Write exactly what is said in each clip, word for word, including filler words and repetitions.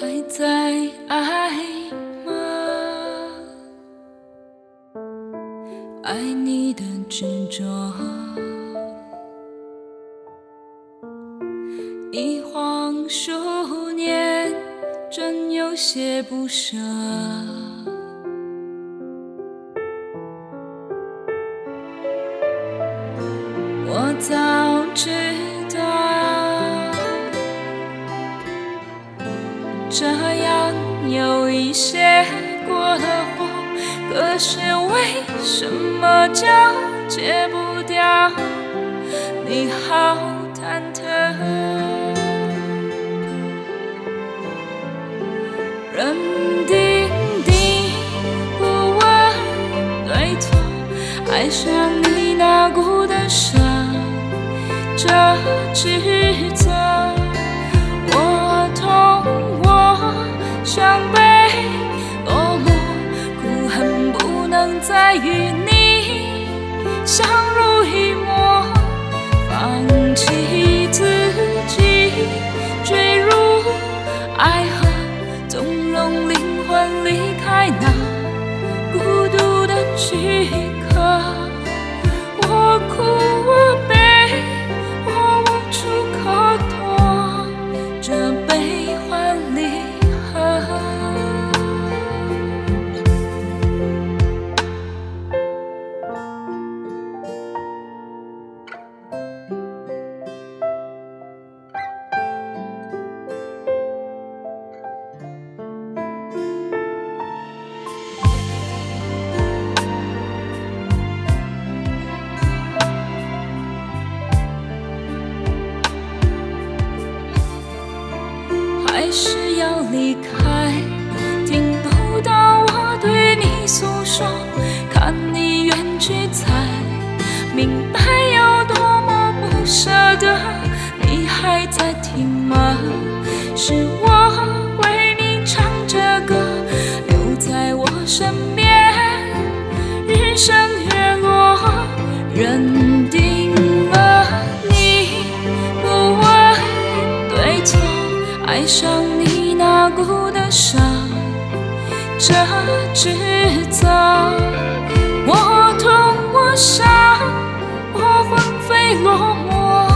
还在爱吗？爱你的执着，一晃数年，真有些不舍。我早知道这样有一些过了火，可是为什么就戒不掉？你好忐忑，人定定不问对错，爱上你那股的伤，这指责我痛，我伤悲堕落，苦恨不能再与你相濡以沫，放弃自己，坠入爱河，纵容灵魂离开那孤独的躯壳，我哭我悲。还是要离开，听不到我对你诉说，看你远去才明白有多么不舍得。你还在听吗？是我为你唱着歌，留在我身边，日升月落，认定了你不问对错，爱上你那股的伤，这指责我痛我伤，我魂飞落寞，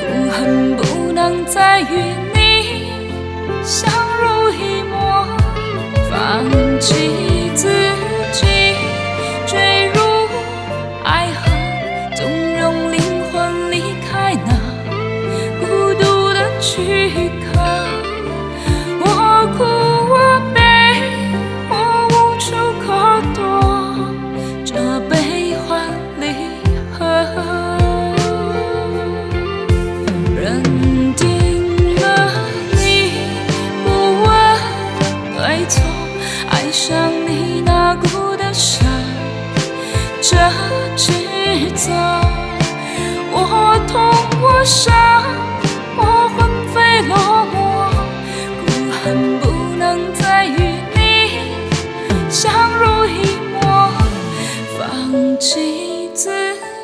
苦恨不能再与你相濡以沫，放弃自己，坠入爱河，纵容灵魂离开那孤独的躯壳。爱上你那股的伤，这指责我痛我伤，我魂飞落寞，苦恨不能再与你相濡以沫，放弃自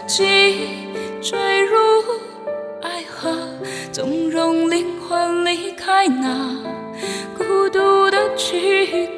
己，坠入爱河，纵容灵魂离开那孤独的躯壳。